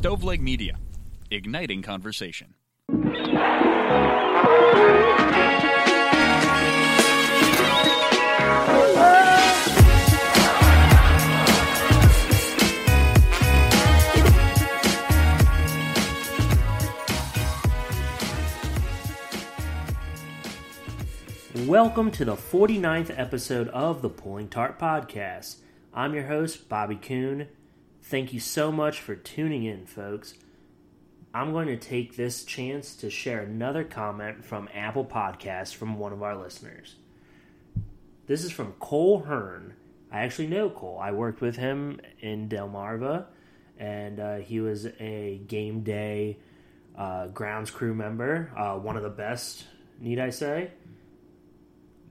Stoveleg Media, igniting conversation. Welcome to the 49th episode of the Pulling Tarp Podcast. I'm your host, Bobby Kuhn. Thank you so much for tuning in, folks. I'm going to take this chance to share another comment from Apple Podcasts from one of our listeners. This is from Cole Hearn. I actually know Cole. I worked with him in Delmarva, and he was a game day grounds crew member, one of the best, need I say.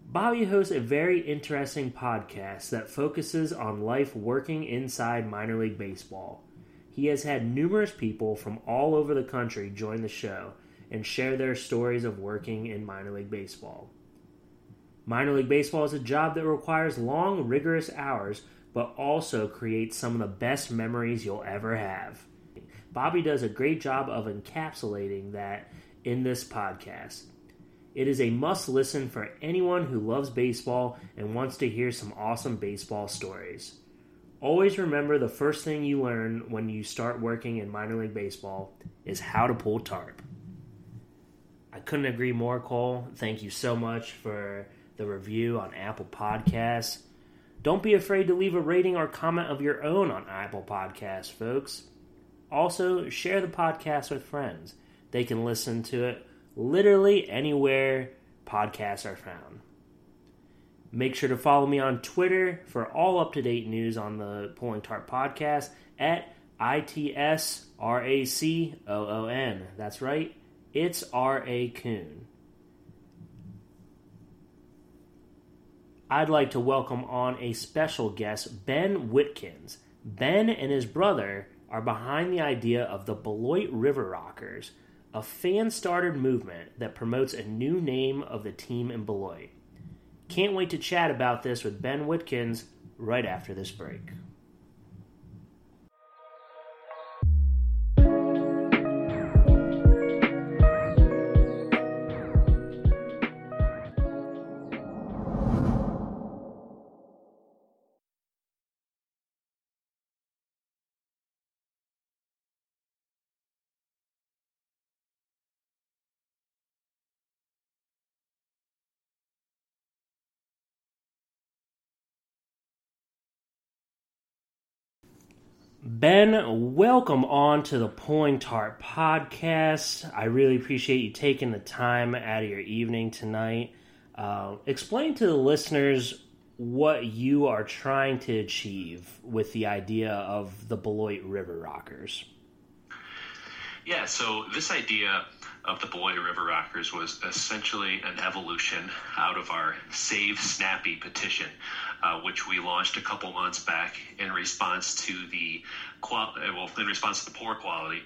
Bobby hosts a very interesting podcast that focuses on life working inside minor league baseball. He has had numerous people from all over the country join the show and share their stories of working in minor league baseball. Minor league baseball is a job that requires long, rigorous hours, but also creates some of the best memories you'll ever have. Bobby does a great job of encapsulating that in this podcast. It is a must-listen for anyone who loves baseball and wants to hear some awesome baseball stories. Always remember the first thing you learn when you start working in minor league baseball is how to pull tarp. I couldn't agree more, Cole. Thank you so much for the review on Apple Podcasts. Don't be afraid to leave a rating or comment of your own on Apple Podcasts, folks. Also, share the podcast with friends. They can listen to it literally anywhere podcasts are found. Make sure to follow me on Twitter for all up-to-date news on the Pulling Tarp Podcast at ITSRACOON. That's right, it's R.A. Coon. I'd like to welcome on a special guest, Ben Witkins. Ben and his brother are behind the idea of the Beloit River Rockers, a fan-started movement that promotes a new name of the team in Beloit. Can't wait to chat about this with Ben Witkins right after this break. Ben, welcome on to the Pulling Tarp Podcast. I really appreciate you taking the time out of your evening tonight. Explain to the listeners what you are trying to achieve with the idea of the Beloit River Rockers. Yeah, so this idea of the Beloit River Rockers was essentially an evolution out of our Save Snappy petition, which we launched a couple months back in response to the poor quality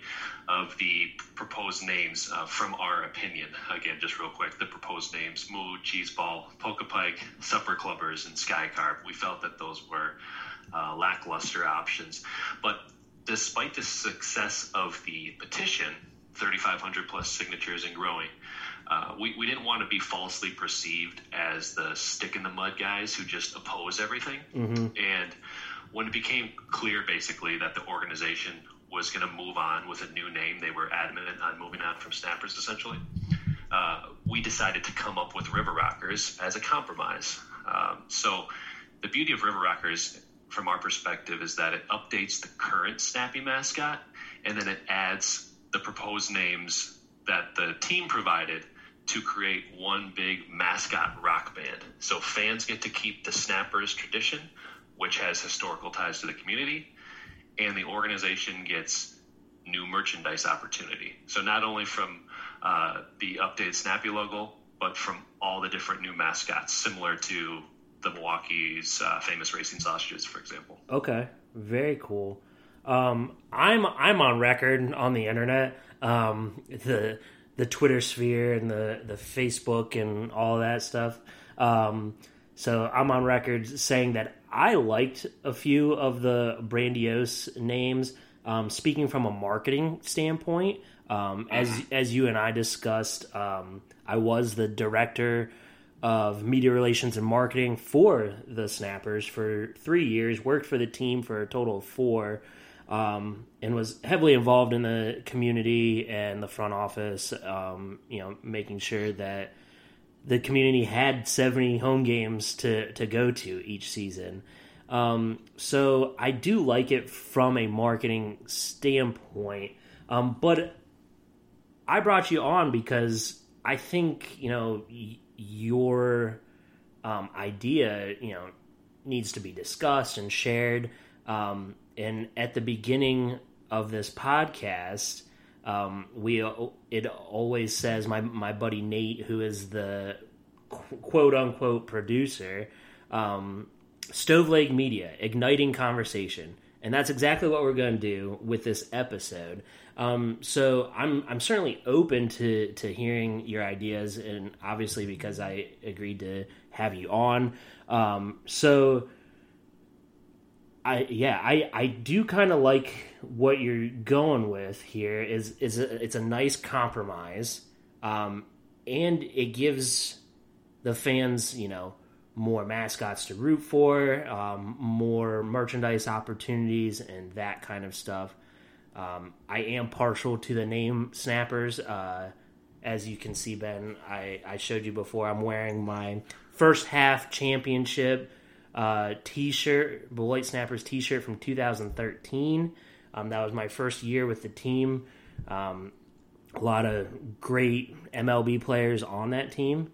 of the proposed names from our opinion. Again, just real quick, the proposed names, Moo, Cheeseball, Polka Pike, Supper Clubbers, and Sky Carp. We felt that those were lackluster options. But despite the success of the petition, 3,500 plus signatures and growing, we didn't want to be falsely perceived as the stick in the mud guys who just oppose everything. Mm-hmm. And when it became clear, basically, that the organization was going to move on with a new name, they were adamant on moving on from Snappers, essentially, we decided to come up with River Rockers as a compromise. So the beauty of River Rockers, from our perspective, is that it updates the current Snappy mascot, and then it adds the proposed names that the team provided to create one big mascot rock band. So fans get to keep the Snappers tradition, which has historical ties to the community, and the organization gets new merchandise opportunity. So not only from the updated Snappy logo, but from all the different new mascots, similar to the Milwaukee's famous racing sausages, for example. Okay, very cool. I'm on record on the internet, the Twitter sphere and the Facebook and all that stuff. So I'm on record saying that I liked a few of the Brandiose names. Speaking from a marketing standpoint, as you and I discussed, I was the director of media relations and marketing for the Snappers for 3 years, worked for the team for a total of 4, and was heavily involved in the community and the front office, making sure that the community had 70 home games to go to each season. So I do like it from a marketing standpoint, but I brought you on because I think, your idea, needs to be discussed and shared. And at the beginning of this podcast, it always says my buddy Nate, who is the quote unquote producer, Stoveleg Media, igniting conversation, and that's exactly what we're going to do with this episode. So I'm certainly open to hearing your ideas, and obviously because I agreed to have you on. I do kind of like what you're going with here. It's a nice compromise, and it gives the fans, more mascots to root for, more merchandise opportunities, and that kind of stuff. I am partial to the name Snappers. As you can see, Ben, I showed you before, I'm wearing my first half championship t-shirt, Beloit Snappers t-shirt from 2013. That was my first year with the team. A lot of great MLB players on that team.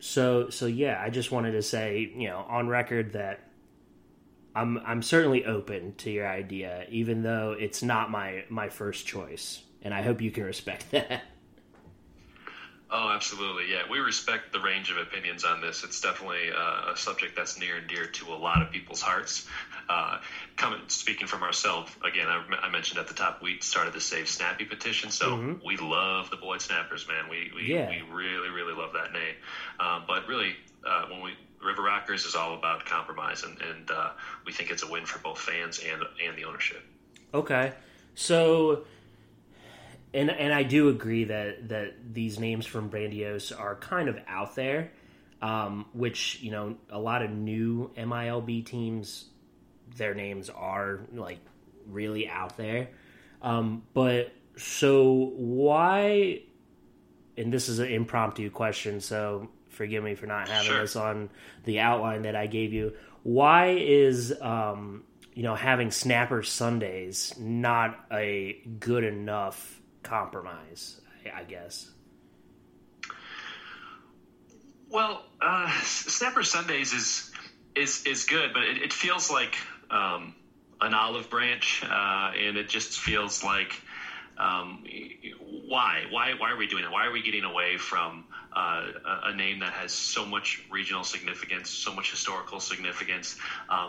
So I just wanted to say, on record that I'm certainly open to your idea, even though it's not my first choice, and I hope you can respect that. Oh, absolutely. Yeah, we respect the range of opinions on this. It's definitely a subject that's near and dear to a lot of people's hearts. Speaking from ourselves, again, I mentioned at the top, we started the Save Snappy petition, so we love the Beloit Snappers, man. We really, really love that name. But really, River Rockers is all about compromise, and we think it's a win for both fans and the ownership. Okay, so... And I do agree that these names from Brandiose are kind of out there, which, a lot of new MILB teams, their names are, really out there. But so why, and this is an impromptu question, so forgive me for not having this on the outline that I gave you. Why is... having Snapper Sundays not a good enough compromise, I guess? Well, Snapper Sundays is good, but it feels like an olive branch, and it just feels like why are we doing it? Why are we getting away from a name that has so much regional significance, so much historical significance,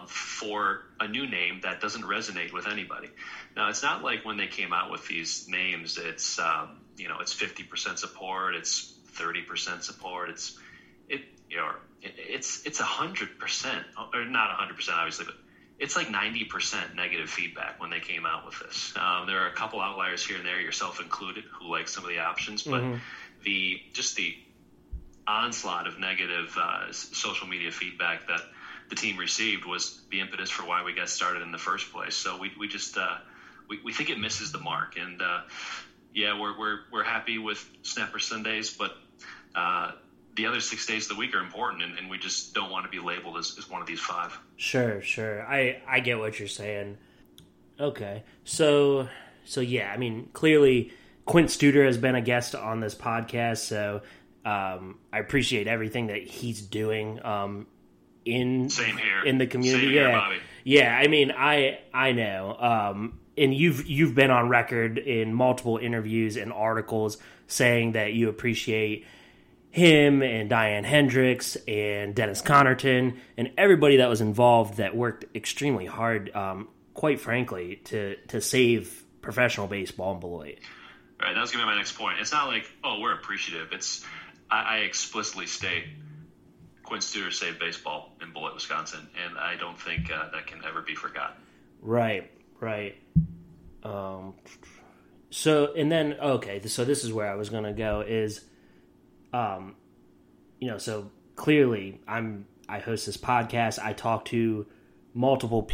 for a new name that doesn't resonate with anybody? Now, it's not like when they came out with these names, it's it's 50% support, it's 30% support, it's 100%, or not 100% obviously, but it's like 90% negative feedback when they came out with this. There are a couple outliers here and there, yourself included, who like some of the options, but the onslaught of negative social media feedback that the team received was the impetus for why we got started in the first place. So we think it misses the mark, and we're happy with Snapper Sundays, but the other 6 days of the week are important, and we just don't want to be labeled as one of these 5. Sure. I get what you're saying. Okay. So clearly Quint Studer has been a guest on this podcast, so I appreciate everything that he's doing in the community. Same here, Bobby. Yeah, I know. And you've been on record in multiple interviews and articles saying that you appreciate him and Diane Hendricks and Dennis Connerton and everybody that was involved that worked extremely hard, quite frankly, to save professional baseball in Beloit. Right, that was going to be my next point. It's not like, oh, we're appreciative. It's I explicitly state Quint Studer saved baseball in Beloit, Wisconsin, and I don't think that can ever be forgotten. Right. So this is where I was going to go is, so clearly I host this podcast. I talk to multiple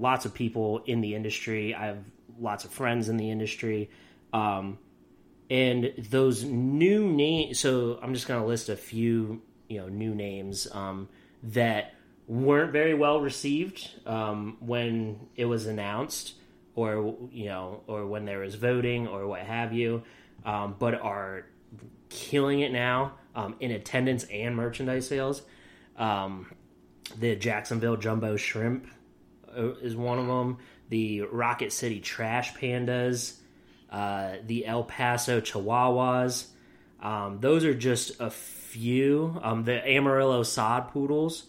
lots of people in the industry. I have lots of friends in the industry. And those new names, so I'm just going to list a few, new names, that weren't very well received, when it was announced or when there was voting or what have you, but are killing it now, in attendance and merchandise sales. The Jacksonville Jumbo Shrimp is one of them. The Rocket City Trash Pandas, the El Paso Chihuahuas. Those are just a few. The Amarillo Sod Poodles.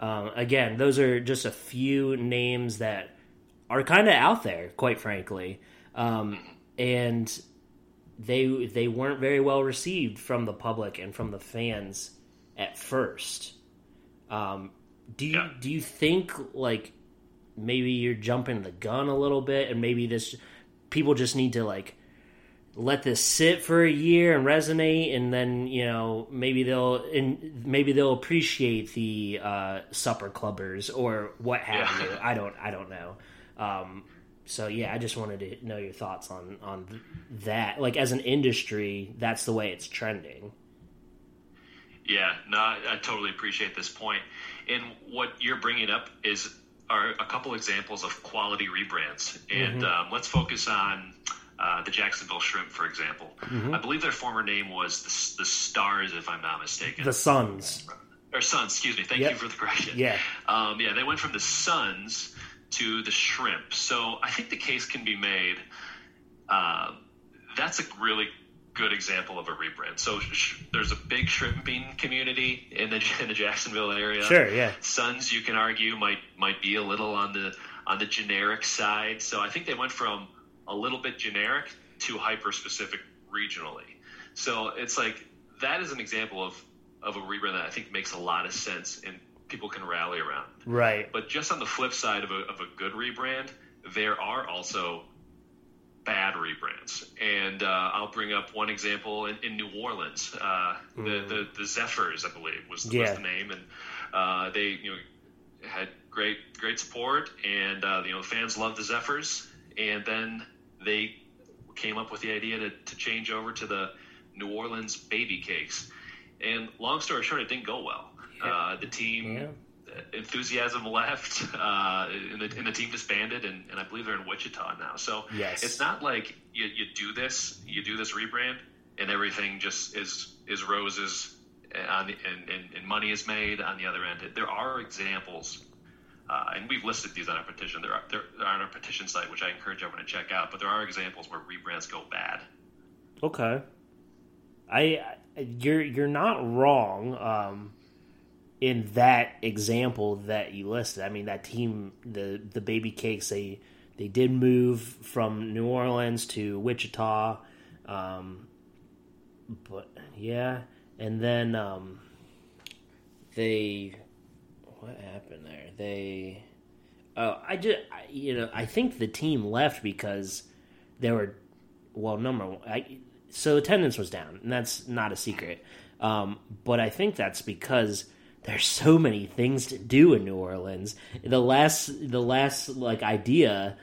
Again, those are just a few names that are kind of out there, quite frankly. And they weren't very well received from the public and from the fans at first. Do you think, like, maybe you're jumping the gun a little bit, and maybe this people just need to, like, let this sit for a year and resonate, and then maybe they'll appreciate the Supper Clubbers or what have you. I don't know. I just wanted to know your thoughts on that. Like, as an industry, that's the way it's trending. Yeah, no, I totally appreciate this point. And what you're bringing up are a couple examples of quality rebrands. And let's focus on the Jacksonville Shrimp, for example. Mm-hmm. I believe their former name was the Stars, if I'm not mistaken. The Suns. Or Suns, excuse me. Thank you for the correction. Yeah. They went from the Suns to the Shrimp. So I think the case can be made. That's a really good example of a rebrand. So there's a big shrimping community in the Jacksonville area. Sure, yeah. Suns, you can argue, might be a little on the generic side. So I think they went from a little bit generic to hyper specific regionally. So it's like that is an example of a rebrand that I think makes a lot of sense and people can rally around. Right. But just on the flip side of a good rebrand, there are also bad rebrands, and I'll bring up one example in New Orleans. The Zephyrs, I believe, was the name, and they had great support, and fans loved the Zephyrs, and then they came up with the idea to change over to the New Orleans Baby Cakes, and long story short, it didn't go well. The team enthusiasm left, and the team disbanded, and I believe they're in Wichita now. So It's not like you do this rebrand and everything just is roses and money is made on the other end. There are examples, and we've listed these on our petition. They're on our petition site, which I encourage everyone to check out. But there are examples where rebrands go bad. Okay, you're not wrong. In that example that you listed, I mean, that team, the Baby Cakes, they did move from New Orleans to Wichita, and then what happened there? I think the team left because they were attendance was down, and that's not a secret, but I think that's because there's so many things to do in New Orleans. The last like idea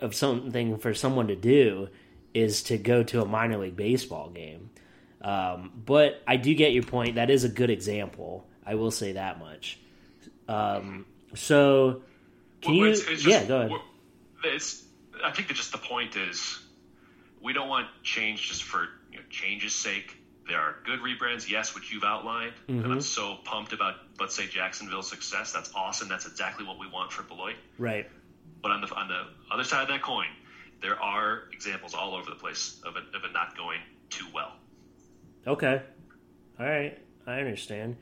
of something for someone to do is to go to a minor league baseball game. But I do get your point. That is a good example. I will say that much. So can you? Go ahead. I think that just the point is we don't want change just for change's sake. There are good rebrands, yes, which you've outlined, and I'm so pumped about, let's say, Jacksonville's success. That's awesome. That's exactly what we want for Beloit. Right. But on the other side of that coin, there are examples all over the place of it not going too well. Okay. All right. I understand.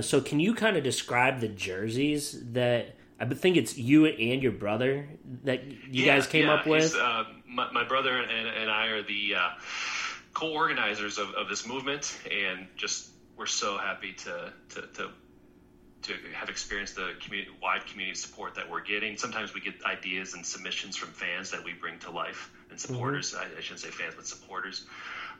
So can you kind of describe the jerseys that I think it's you and your brother that you guys came up with? My brother and I are the co-organizers of this movement, and just we're so happy to to have experienced the wide community support that we're getting. Sometimes we get ideas and submissions from fans that we bring to life and supporters. Mm-hmm. I shouldn't say fans, but supporters.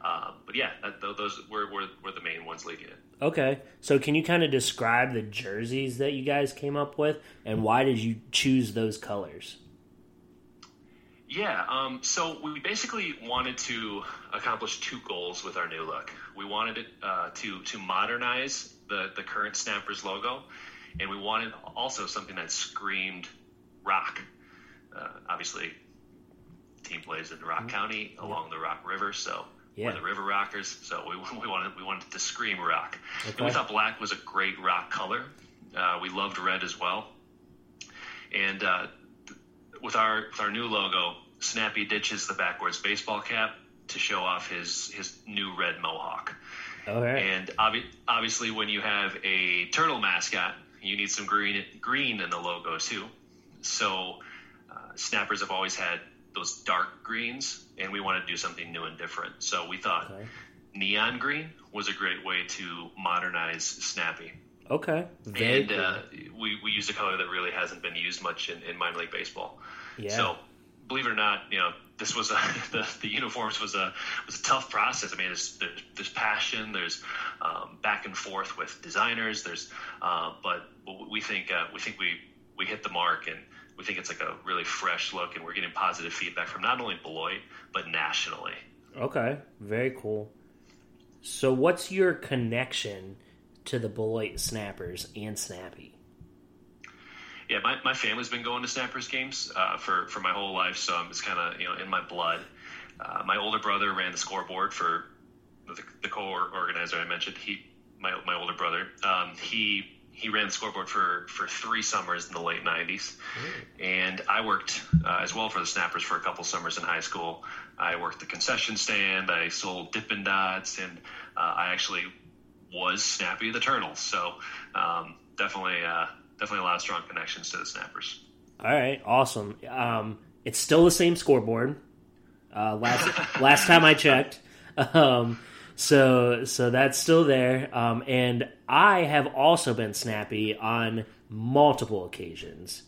But yeah, those were the main ones leading it. Okay. So can you kind of describe the jerseys that you guys came up with, and why did you choose those colors? Yeah, so we basically wanted to accomplish two goals with our new look. We wanted it to modernize the current Snappers logo, and we wanted also something that screamed rock. Obviously, the team plays in Rock County along the Rock River, so we're the River Rockers. So we wanted it to scream rock. Okay. And we thought black was a great rock color. We loved red as well, and with our new logo, Snappy ditches the backwards baseball cap to show off his new red mohawk. All right. And obviously, when you have a turtle mascot, you need some green in the logo too. So Snappers have always had those dark greens, and we wanted to do something new and different. So we thought neon green was a great way to modernize Snappy. Okay. Very and we used a color that really hasn't been used much in minor league baseball. Yeah. So believe it or not, you know, this was the uniforms was a tough process. I mean, there's passion, there's back and forth with designers. There's but we think we hit the mark, and we think it's like a really fresh look, and we're getting positive feedback from not only Beloit but nationally. Okay. Very cool. So what's your connection to the Beloit Snappers and Snappy? Yeah, my family's been going to Snappers games for my whole life, so it's kind of, you know, in my blood. My older brother ran the scoreboard for the co-organizer I mentioned. My older brother, he ran the scoreboard for three summers in the late 90s. Ooh. And I worked as well for the Snappers for a couple summers in high school. I worked the concession stand, I sold Dippin' Dots, and I actually was Snappy the Turtle. So definitely a lot of strong connections to the Snappers. All right, awesome. It's still the same scoreboard. Last time I checked. So that's still there. And I have also been Snappy on multiple occasions.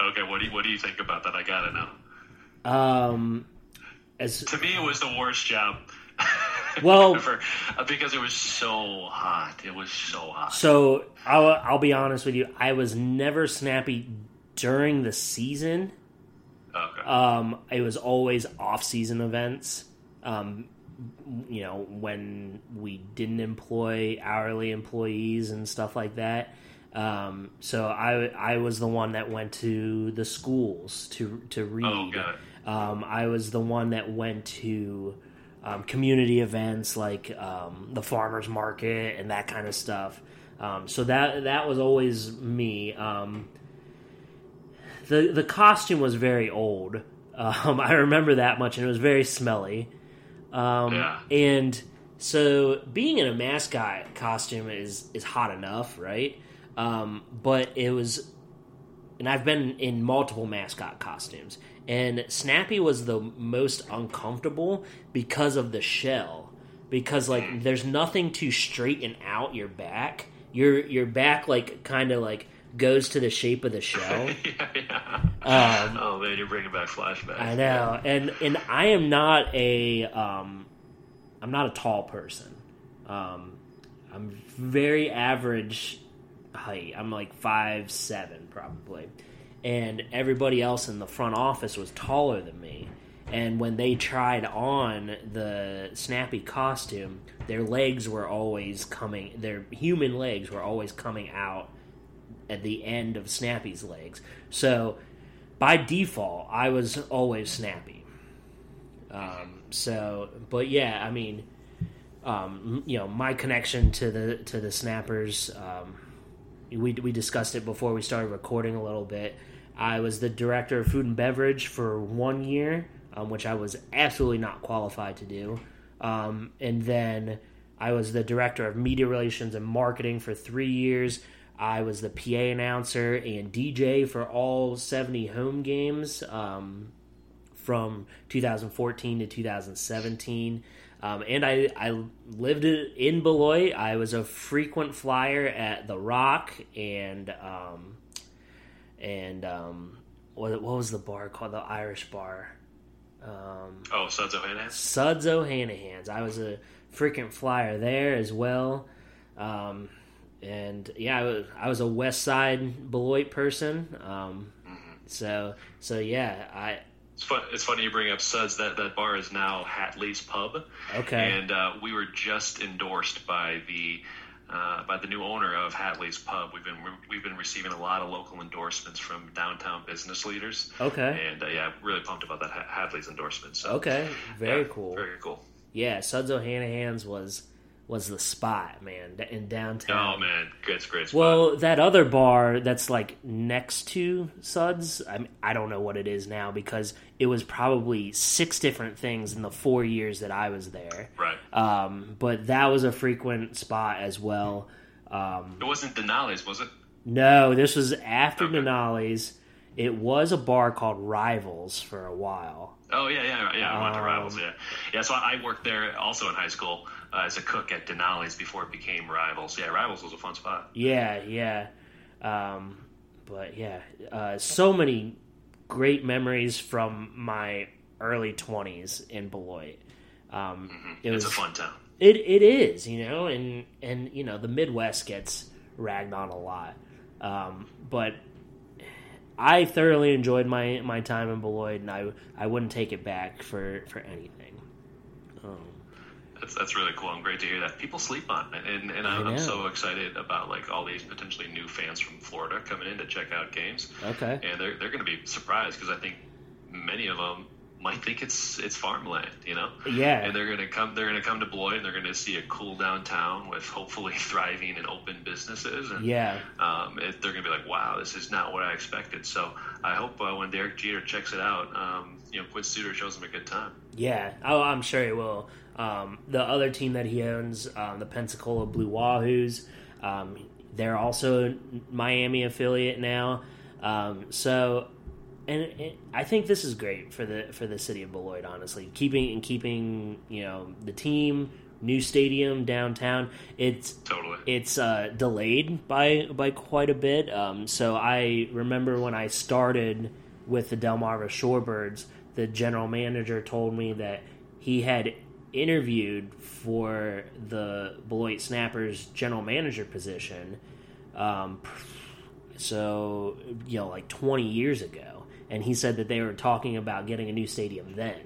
Okay, what do you think about that? I gotta know. To me, it was the worst job. Well, because it was so hot. So I'll be honest with you. I was never Snappy during the season. Okay. It was always off-season events. You know, when we didn't employ hourly employees and stuff like that. So I was the one that went to the schools to read. Oh, got it. I was the one that went to community events like the farmers market and that kind of stuff. So that was always me. The costume was very old. I remember that much, and it was very smelly. Yeah. And so being in a mascot costume is hot enough, right? But it was, and I've been in multiple mascot costumes. And Snappy was the most uncomfortable because of the shell. Because, like, there's nothing to straighten out your back. Your back, like, kind of, like, goes to the shape of the shell. Yeah. Oh, man, you're bringing back flashbacks. I know. And I am not I'm not a tall person. I'm very average height. I'm, like, 5'7", probably. And everybody else in the front office was taller than me. And when they tried on the Snappy costume, their human legs were always coming out at the end of Snappy's legs. So, by default, I was always Snappy. But yeah, I mean, you know, my connection to the Snappers, we discussed it before we started recording a little bit. I was the director of food and beverage for 1 year, which I was absolutely not qualified to do. And then I was the director of media relations and marketing for 3 years. I was the PA announcer and DJ for all 70 home games from 2014 to 2017. And I lived in Beloit. I was a frequent flyer at The Rock and what was the bar called? The Irish bar. Suds O'Hanahan's? Suds O'Hanahan's. I was a frequent flyer there as well. And yeah, I was a West Side Beloit person. So yeah, It's funny you bring up Suds. That bar is now Hatley's Pub. Okay. And we were just endorsed by the new owner of Hatley's Pub. We've been receiving a lot of local endorsements from downtown business leaders. Okay. And yeah, really pumped about that Hatley's endorsement. So, okay. Very cool. Very cool. Yeah, Suds O'Hanahan's was the spot, man, in downtown. Oh, man, it's a great spot. Well, that other bar that's, like, next to Suds, I don't know what it is now because it was probably 6 different things in the 4 years that I was there. Right. But that was a frequent spot as well. It wasn't Denali's, was it? No, this was after Denali's. It was a bar called Rivals for a while. Oh, yeah, I went to Rivals, yeah. Yeah, so I worked there also in high school as a cook at Denali's before it became Rivals. Yeah, Rivals was a fun spot. Yeah. But, yeah, so many great memories from my early 20s in Beloit. It's a fun town. It is, you know, and you know, the Midwest gets ragged on a lot. But I thoroughly enjoyed my time in Beloit, and I wouldn't take it back for anything. That's really cool. I'm great to hear that. People sleep on it, and I'm so excited about like all these potentially new fans from Florida coming in to check out games. Okay, and they're going to be surprised because I think many of them might think it's farmland, you know? Yeah. And they're gonna come to Beloit, and they're gonna see a cool downtown with hopefully thriving and open businesses. And, yeah. They're gonna be like, wow, this is not what I expected. So I hope when Derek Jeter checks it out, Quint Studer shows him a good time. Yeah, I'm sure he will. The other team that he owns, the Pensacola Blue Wahoos, they're also a Miami affiliate now. And I think this is great for the city of Beloit, honestly. Keeping you know, the team, new stadium, downtown. It's delayed by quite a bit. So I remember when I started with the Delmarva Shorebirds, the general manager told me that he had interviewed for the Beloit Snappers general manager position. So you know, like 20 years ago. And he said that they were talking about getting a new stadium then.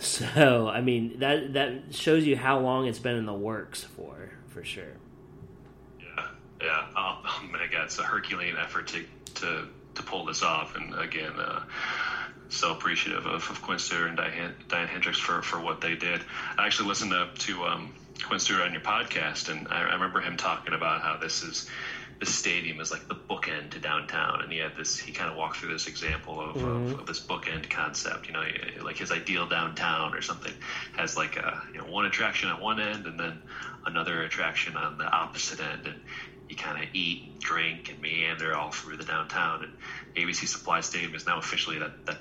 So, I mean, that shows you how long it's been in the works for sure. Yeah. Oh, my God, it's a Herculean effort to pull this off. And, again, so appreciative of Quint Studer and Diane Hendricks for what they did. I actually listened to Quint Studer on your podcast, and I remember him talking about how this is – the stadium is like the bookend to downtown, and he kind of walked through this example of this bookend concept, you know, like his ideal downtown or something has like a, you know, one attraction at one end and then another attraction on the opposite end, and you kind of eat and drink and meander all through the downtown. And ABC Supply Stadium is now officially that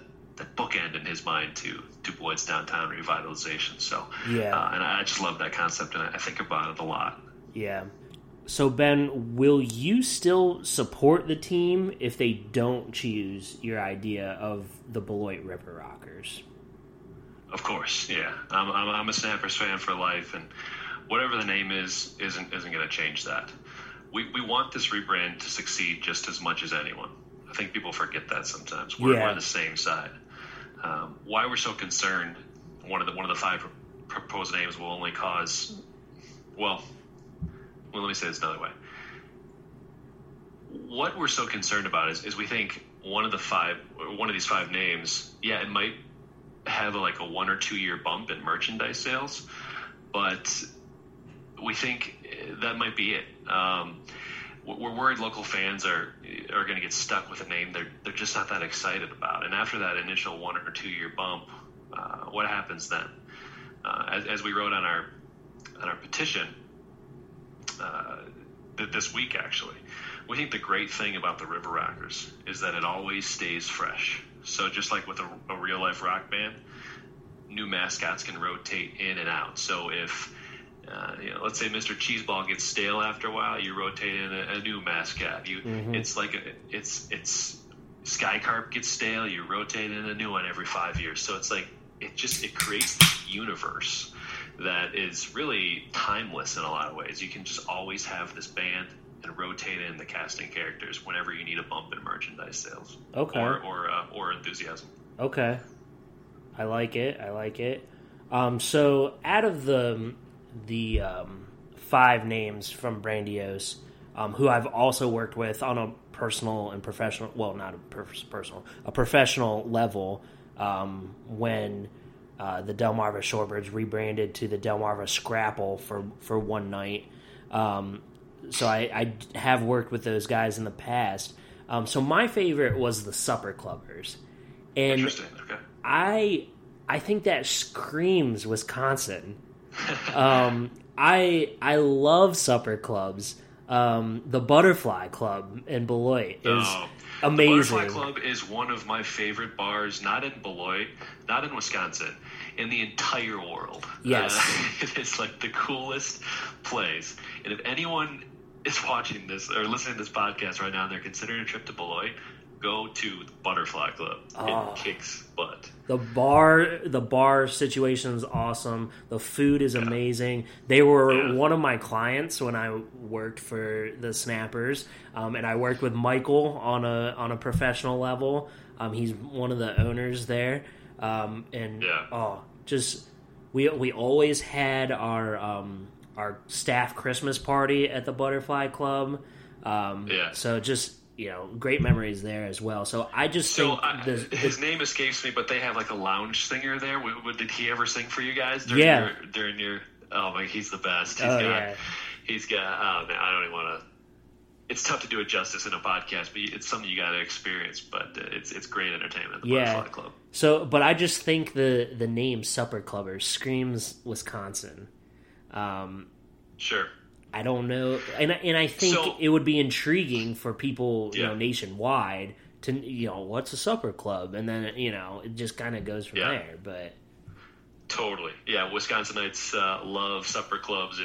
bookend in his mind to Beloit's downtown revitalization. So yeah, and I just love that concept, and I think about it a lot. Yeah. So, Ben, will you still support the team if they don't choose your idea of the Beloit River Rockers? Of course, yeah. I'm a Snappers fan for life, and whatever the name is isn't going to change that. We want this rebrand to succeed just as much as anyone. I think people forget that sometimes. We're the same side. Why we're so concerned? One of the 5 proposed names will only cause, well, let me say this another way. What we're so concerned about is we think one of these five names, yeah, it might have a 1 or 2 year bump in merchandise sales, but we think that might be it. We're worried local fans are going to get stuck with a name they're just not that excited about. And after that initial 1 or 2 year bump, what happens then? As we wrote on our petition, this week, actually, we think the great thing about the River Rockers is that it always stays fresh. So just like with a real life rock band, new mascots can rotate in and out. So if, let's say Mr. Cheeseball gets stale after a while, you rotate in a new mascot. It's like it's Sky Carp gets stale, you rotate in a new one every 5 years. So it's like it creates this universe that is really timeless in a lot of ways. You can just always have this band and rotate in the casting characters whenever you need a bump in merchandise sales. Okay. Or enthusiasm. Okay. I like it. So out of the five names from Brandiose, who I've also worked with on a personal and professional, well, not a personal, a professional level, when the Delmarva Shorebirds rebranded to the Delmarva Scrapple for one night. So I have worked with those guys in the past. So my favorite was the Supper Clubbers. And interesting. Okay. I think that screams Wisconsin. I love supper clubs. The Butterfly Club in Beloit is amazing. The Butterfly Club is one of my favorite bars, not in Beloit, not in Wisconsin, in the entire world. Yes. It is like the coolest place. And if anyone is watching this or listening to this podcast right now and they're considering a trip to Beloit, go to the Butterfly Club. It kicks butt. The bar situation is awesome. The food is amazing. They were one of my clients when I worked for the Snappers, and I worked with Michael on a professional level. He's one of the owners there, we always had our staff Christmas party at the Butterfly Club. So just. Great memories there as well. So I just his name escapes me, but they have like a lounge singer there. Did he ever sing for you guys? During your oh my, he's the best. He's got. I don't even want to. It's tough to do it justice in a podcast, but it's something you got to experience. But it's great entertainment at the Butterfly Club. So, but I just think the name Supper Clubbers screams Wisconsin. Sure. I don't know, and I think it would be intriguing for people, nationwide to, what's a supper club, and then it just kind of goes from there. But totally, Wisconsinites love supper clubs,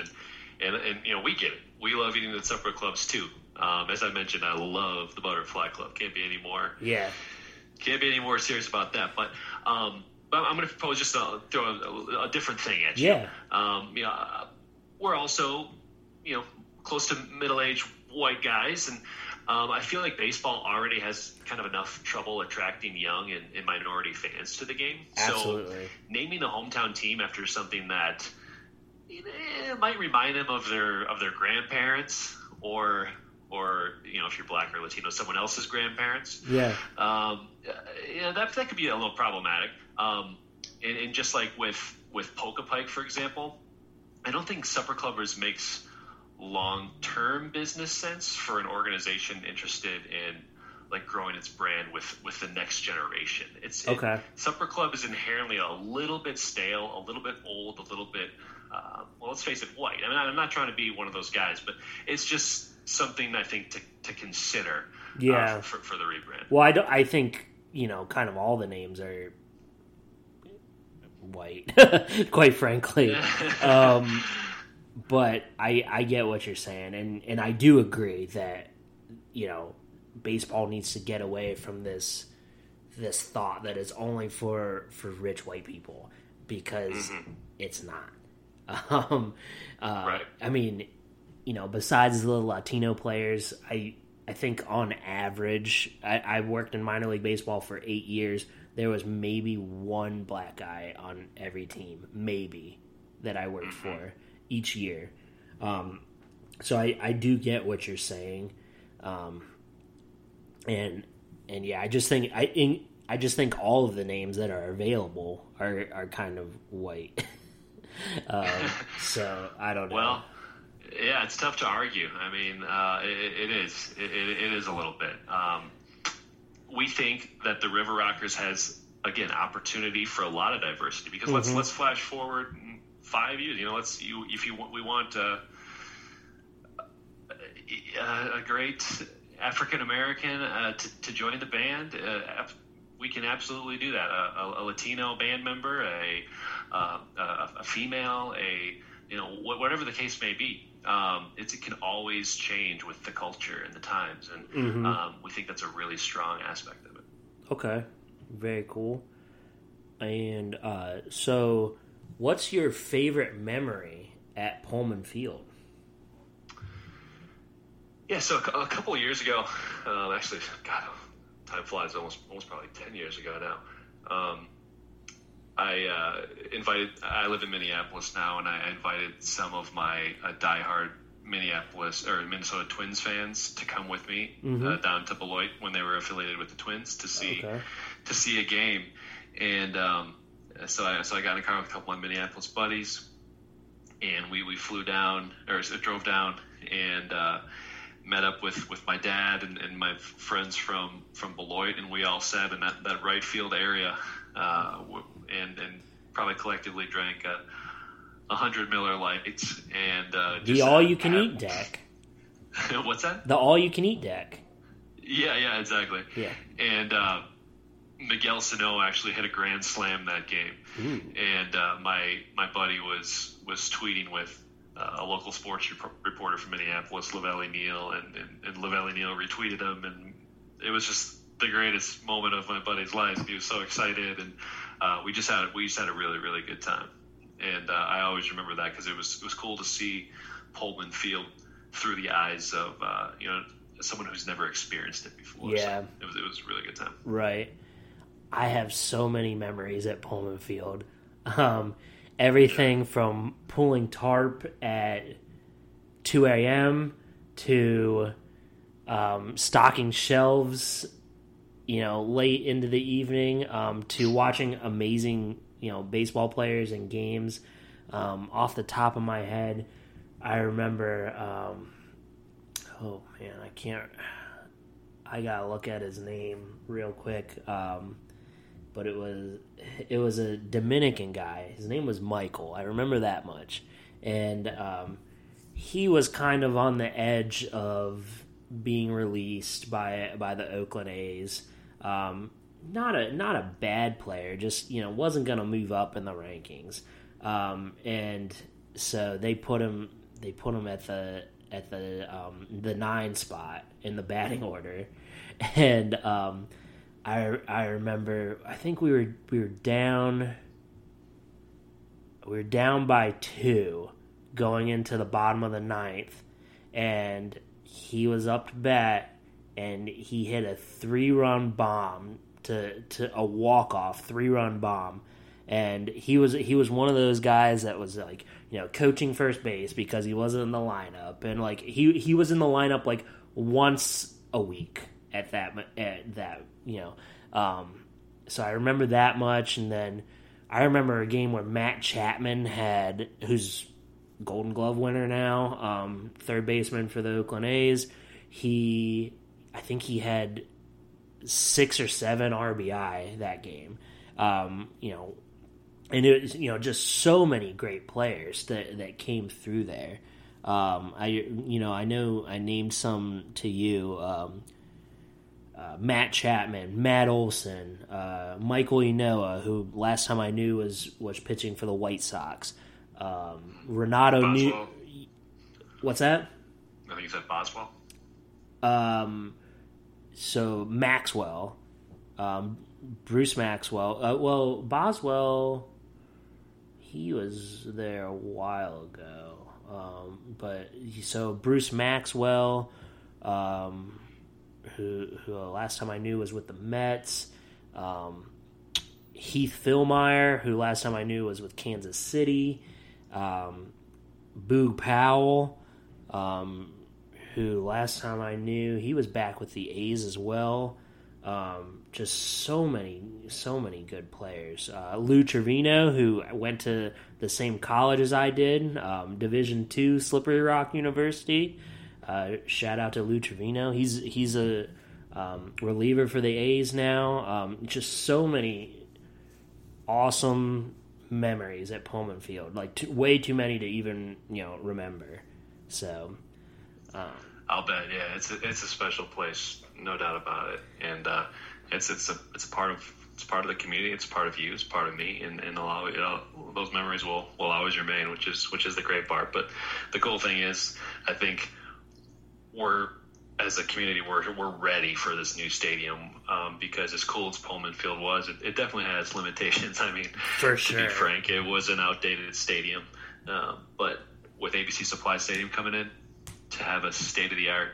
and we get it. We love eating at supper clubs too. As I mentioned, I love the Butterfly Club. Can't be any more serious about that. But I'm going to propose just to throw a different thing at you. We're also close to middle-aged white guys, and I feel like baseball already has kind of enough trouble attracting young and minority fans to the game. Absolutely. So naming the hometown team after something that might remind them of their grandparents or if you're black or Latino, someone else's grandparents. That could be a little problematic. And just like with Polka Pike, for example, I don't think Supper Clubbers makes long-term business sense for an organization interested in like growing its brand with the next generation. Supper Club is inherently a little bit stale, a little bit old, a little bit let's face it, white. I mean, I'm not trying to be one of those guys, but it's just something I think to consider for the rebrand. Well, I think kind of all the names are white, quite frankly. But I get what you're saying, and I do agree that, baseball needs to get away from this thought that it's only for rich white people, because it's not. Right. I mean, besides the Latino players, I think on average, I worked in minor league baseball for 8 years. There was maybe one black guy on every team, maybe, that I worked for. Each year. So I do get what you're saying. I just think I just think all of the names that are available are kind of white. So I don't know. Well, yeah, it's tough to argue. I mean, it is a little bit. We think that the River Rockers has, again, opportunity for a lot of diversity, because let's flash forward 5 years, we want a great African American to join the band, we can absolutely do that. A Latino band member, a female, whatever the case may be. It can always change with the culture and the times, and mm-hmm. We think that's a really strong aspect of it. Okay, very cool. And so, what's your favorite memory at Pohlman Field? Yeah, so a couple of years ago, actually, God, time flies. Almost probably 10 years ago now. I live in Minneapolis now, and I invited some of my diehard Minneapolis or Minnesota Twins fans to come with me mm-hmm. Down to Beloit when they were affiliated with the Twins to see a game. And so I got in a car with a couple of Minneapolis buddies, and we flew down or drove down and met up with my dad and my friends from Beloit, and we all sat in that right field area. And probably collectively drank 100 Miller Lights and the all-you-can-eat deck. What's that? The all-you-can-eat deck. Yeah, exactly. Yeah. And Miguel Sano actually hit a grand slam that game. Ooh. And my buddy was tweeting with a local sports reporter from Minneapolis, Lavelli Neal, and Lavelli Neal retweeted him, and it was just the greatest moment of my buddy's life. He was so excited, and we just had a really, really good time. And I always remember that because it was cool to see Pohlman Field through the eyes of someone who's never experienced it before. Yeah, so it was a really good time. Right. I have so many memories at Pohlman Field. Everything from pulling tarp at 2 a.m. to stocking shelves, late into the evening, to watching amazing, baseball players and games. Off the top of my head, I remember, I gotta look at his name real quick. But it was a Dominican guy. His name was Michael. I remember that much. And, he was kind of on the edge of being released by the Oakland A's. Not a bad player, just wasn't going to move up in the rankings, and so they put him at the 9 spot in the batting order, and I remember I think we were down by 2 going into the bottom of the 9th, and he was up to bat, and he hit a 3-run bomb to a walk-off 3-run bomb, and he was one of those guys that was like coaching first base because he wasn't in the lineup, and like he was in the lineup like once a week at that. So I remember that much, and then I remember a game where Matt Chapman who's Golden Glove winner now, third baseman for the Oakland A's. I think he had 6 or 7 RBI that game. And it was, just so many great players that came through there. I know I named some to you, Matt Chapman, Matt Olson, Michael Ynoa, who last time I knew was pitching for the White Sox. Renato knew. What's that? I think you said Boswell. So Maxwell, Bruce Maxwell. Boswell, he was there a while ago. Bruce Maxwell, who last time I knew was with the Mets. Heath Philmire, who last time I knew was with Kansas City. Boog Powell, who last time I knew he was back with the A's as well. Just so many good players. Lou Trevino, who went to the same college as I did, Division II, Slippery Rock University. Shout out to Lou Trevino. He's a reliever for the A's now. Just so many awesome memories at Pohlman Field, like way too many to even remember. So I'll bet, yeah, it's a special place, no doubt about it. And it's part of the community. It's part of you. It's part of me. And those memories will always remain, which is the great part. But the cool thing is, I think as a community, we're ready for this new stadium, because as cool as Pohlman Field was, it definitely had its limitations. I mean, for sure. To be frank, it was an outdated stadium. But with ABC Supply Stadium coming in, to have a state-of-the-art,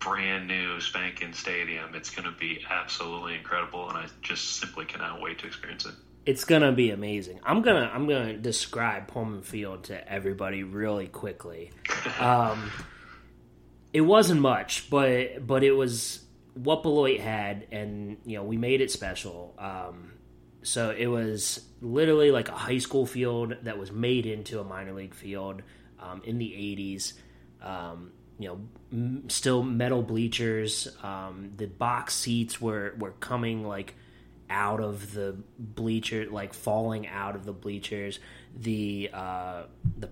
brand new spanking stadium, it's going to be absolutely incredible, and I just simply cannot wait to experience it. It's going to be amazing. I'm gonna describe Pohlman Field to everybody really quickly. It wasn't much, but it was what Beloit had, and we made it special. So it was literally like a high school field that was made into a minor league field in the 80s. Still metal bleachers. The box seats were coming like out of the bleacher, like falling out of the bleachers. The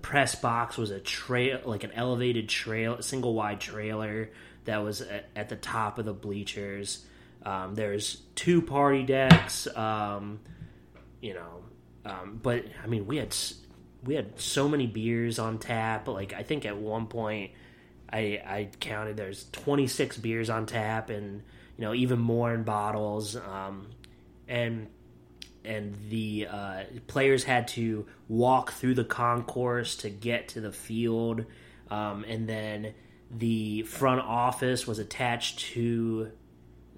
press box was a trail, like an elevated trail, single wide trailer that was at the top of the bleachers. There's two party decks, but I mean, we had so many beers on tap. Like, I think at one point I counted there's 26 beers on tap, and even more in bottles. And the players had to walk through the concourse to get to the field, and then the front office was attached to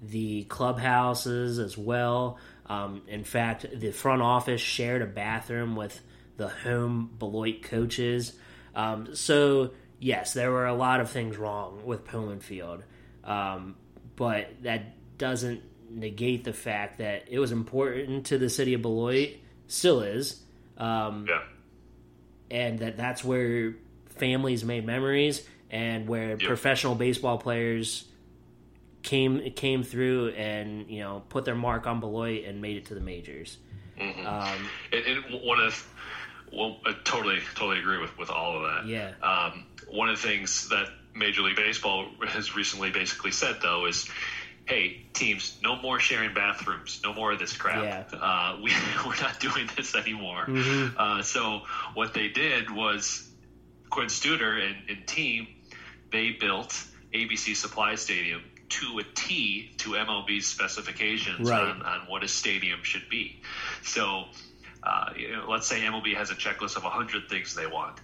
the clubhouses as well. In fact, the front office shared a bathroom with the home Beloit coaches. So, yes, there were a lot of things wrong with Pohlman Field, but that doesn't negate the fact that it was important to the city of Beloit, still is, and that's where families made memories and where professional baseball players came through and put their mark on Beloit and made it to the majors. Mm-hmm. I totally agree with all of that. Yeah. One of the things that Major League Baseball has recently basically said though is, hey, teams, no more sharing bathrooms, no more of this crap. Yeah. We're not doing this anymore. Mm-hmm. So what they did was Quint Studer and team, they built ABC Supply Stadium to a T to MLB's specifications, right, on what a stadium should be. So let's say MLB has a checklist of 100 things they want.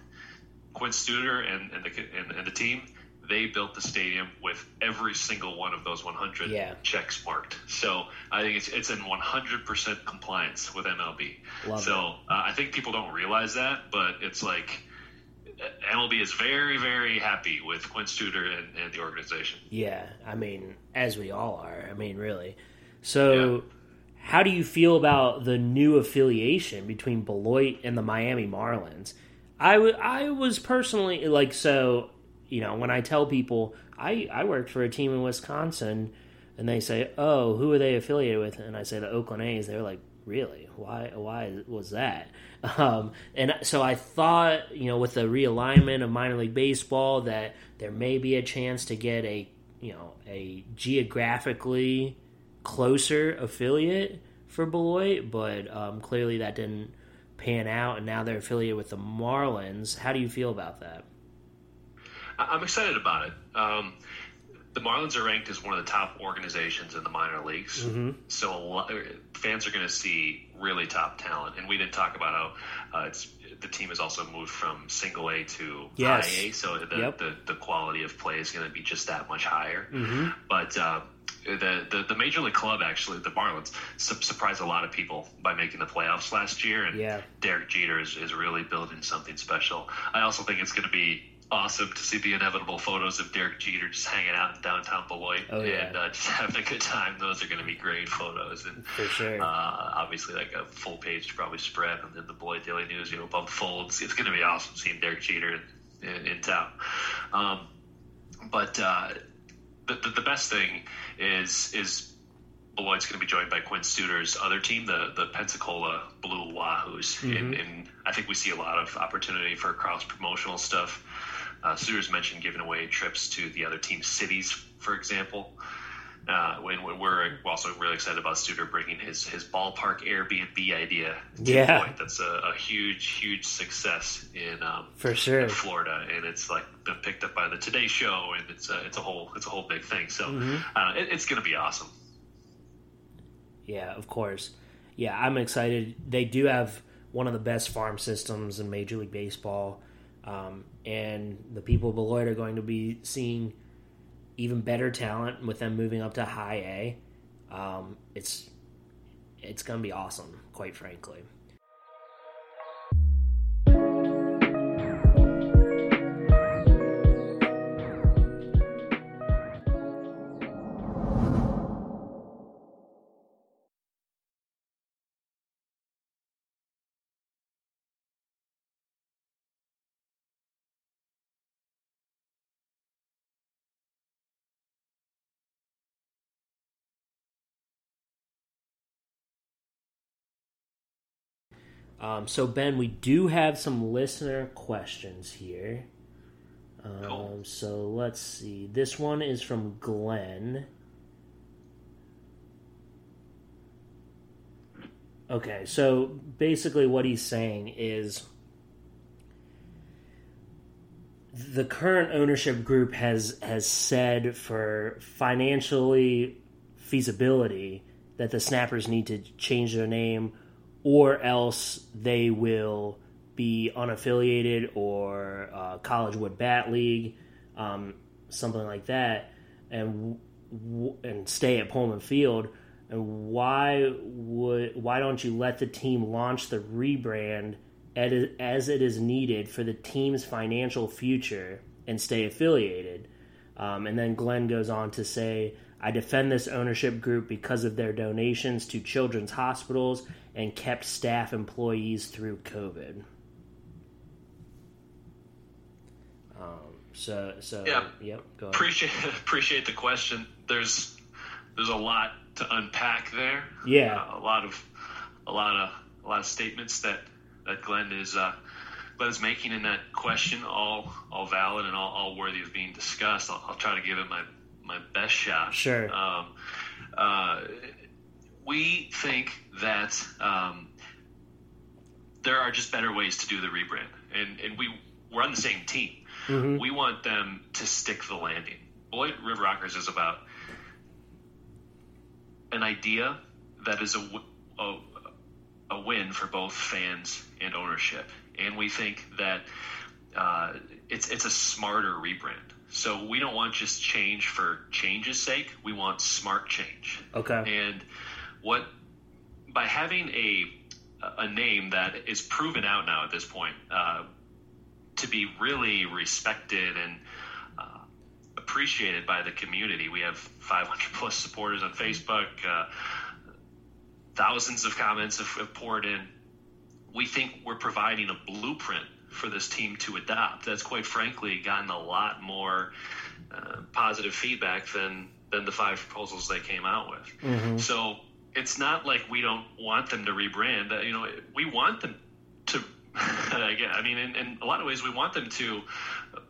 Quint Studer and the team, they built the stadium with every single one of those 100 checks marked. So I think it's in 100% compliance with MLB. I think people don't realize that, but it's like MLB is very, very happy with Quint Studer and the organization. Yeah, I mean, as we all are. I mean, really. So how do you feel about the new affiliation between Beloit and the Miami Marlins? I was personally like, so... when I tell people I worked for a team in Wisconsin and they say, oh, who are they affiliated with? And I say the Oakland A's. They're like, really? Why was that? And so I thought, with the realignment of minor league baseball, that there may be a chance to get a geographically closer affiliate for Beloit, but clearly that didn't pan out, and now they're affiliated with the Marlins. How do you feel about that? I'm excited about it. The Marlins are ranked as one of the top organizations in the minor leagues, mm-hmm. So fans are going to see really top talent. And we didn't talk about how the team has also moved from single A to high A, so the quality of play is going to be just that much higher. Mm-hmm. But the Major League Club, actually, the Marlins, surprised a lot of people by making the playoffs last year, and Derek Jeter is really building something special. I also think it's going to be awesome to see the inevitable photos of Derek Jeter just hanging out in downtown Beloit and just having a good time. Those are going to be great photos. And, for sure. Obviously, like a full page probably spread in the Beloit Daily News, above the folds. It's going to be awesome seeing Derek Jeter in town. The best thing is Beloit's going to be joined by Quint Studer's other team, the Pensacola Blue Wahoos. Mm-hmm. And I think we see a lot of opportunity for cross-promotional stuff. Studer's mentioned giving away trips to the other team's cities, for example. And we're also really excited about Studer bringing his ballpark Airbnb idea to Beloit. That's a huge success in Florida, and it's like been picked up by the Today Show, and it's a whole big thing. So it's going to be awesome. Yeah, of course. Yeah, I'm excited. They do have one of the best farm systems in Major League Baseball, and the people of Beloit are going to be seeing even better talent with them moving up to High A. It's going to be awesome, quite frankly. So, Ben, we do have some listener questions here. So, let's see. This one is from Glenn. Okay, so basically what he's saying is the current ownership group has said for financially feasibility that the Snappers need to change their name, or else they will be unaffiliated or Collegewood Bat League, something like that, and stay at Pohlman Field. And why don't you let the team launch the rebrand as it is needed for the team's financial future and stay affiliated? And then Glenn goes on to say, I defend this ownership group because of their donations to children's hospitals and kept staff employees through COVID. Go ahead. Appreciate the question. There's a lot to unpack there. Yeah, a lot of statements that Glenn is making in that question, all valid and all worthy of being discussed. I'll try to give it my best shot. Sure. We think that there are just better ways to do the rebrand. And we're on the same team. Mm-hmm. We want them to stick the landing. Beloit River Rockers is about an idea that is a win for both fans and ownership. And we think that it's a smarter rebrand. So we don't want just change for change's sake. We want smart change. Okay. And by having a name that is proven out now at this point to be really respected and appreciated by the community. We have 500 plus supporters on Facebook. Thousands of comments have poured in. We think we're providing a blueprint for this team to adopt. That's quite frankly gotten a lot more positive feedback than the five proposals they came out with. Mm-hmm. So it's not like we don't want them to rebrand. We want them to, again, I mean, in a lot of ways we want them to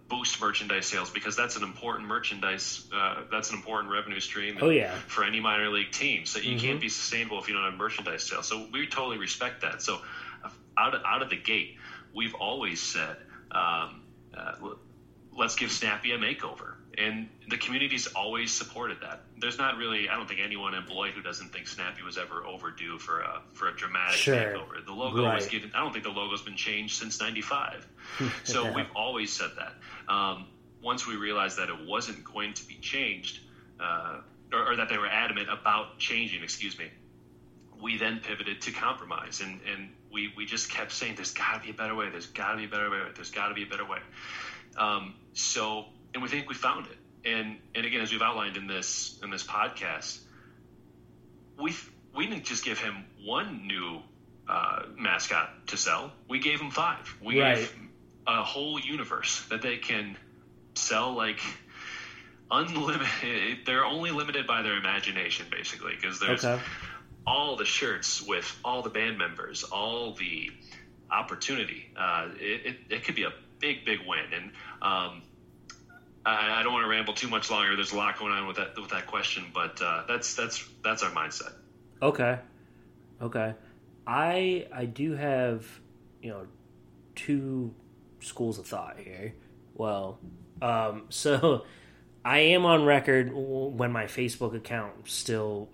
boost merchandise sales because that's an important merchandise, that's an important revenue stream for any minor league team. So you can't be sustainable if you don't have merchandise sales. So we totally respect that. So out of the gate, we've always said, let's give Snappy a makeover. And the community's always supported that. There's not really, I don't think anyone in Beloit who doesn't think Snappy was ever overdue for a dramatic makeover. The logo was given, I don't think the logo's been changed since 95. So we've always said that. Once we realized that it wasn't going to be changed, or that they were adamant about changing, we then pivoted to compromise and we just kept saying, there's gotta be a better way. And we think we found it. And again, as we've outlined in this podcast, we didn't just give him one new mascot to sell. We gave him five. We gave a whole universe that they can sell like unlimited. They're only limited by their imagination, basically, because there's all the shirts with all the band members, all the opportunity. It could be a big win. And I don't want to ramble too much longer. There's a lot going on with that question, but that's our mindset. Okay. I do have, two schools of thought here. Well, so I am on record when my Facebook account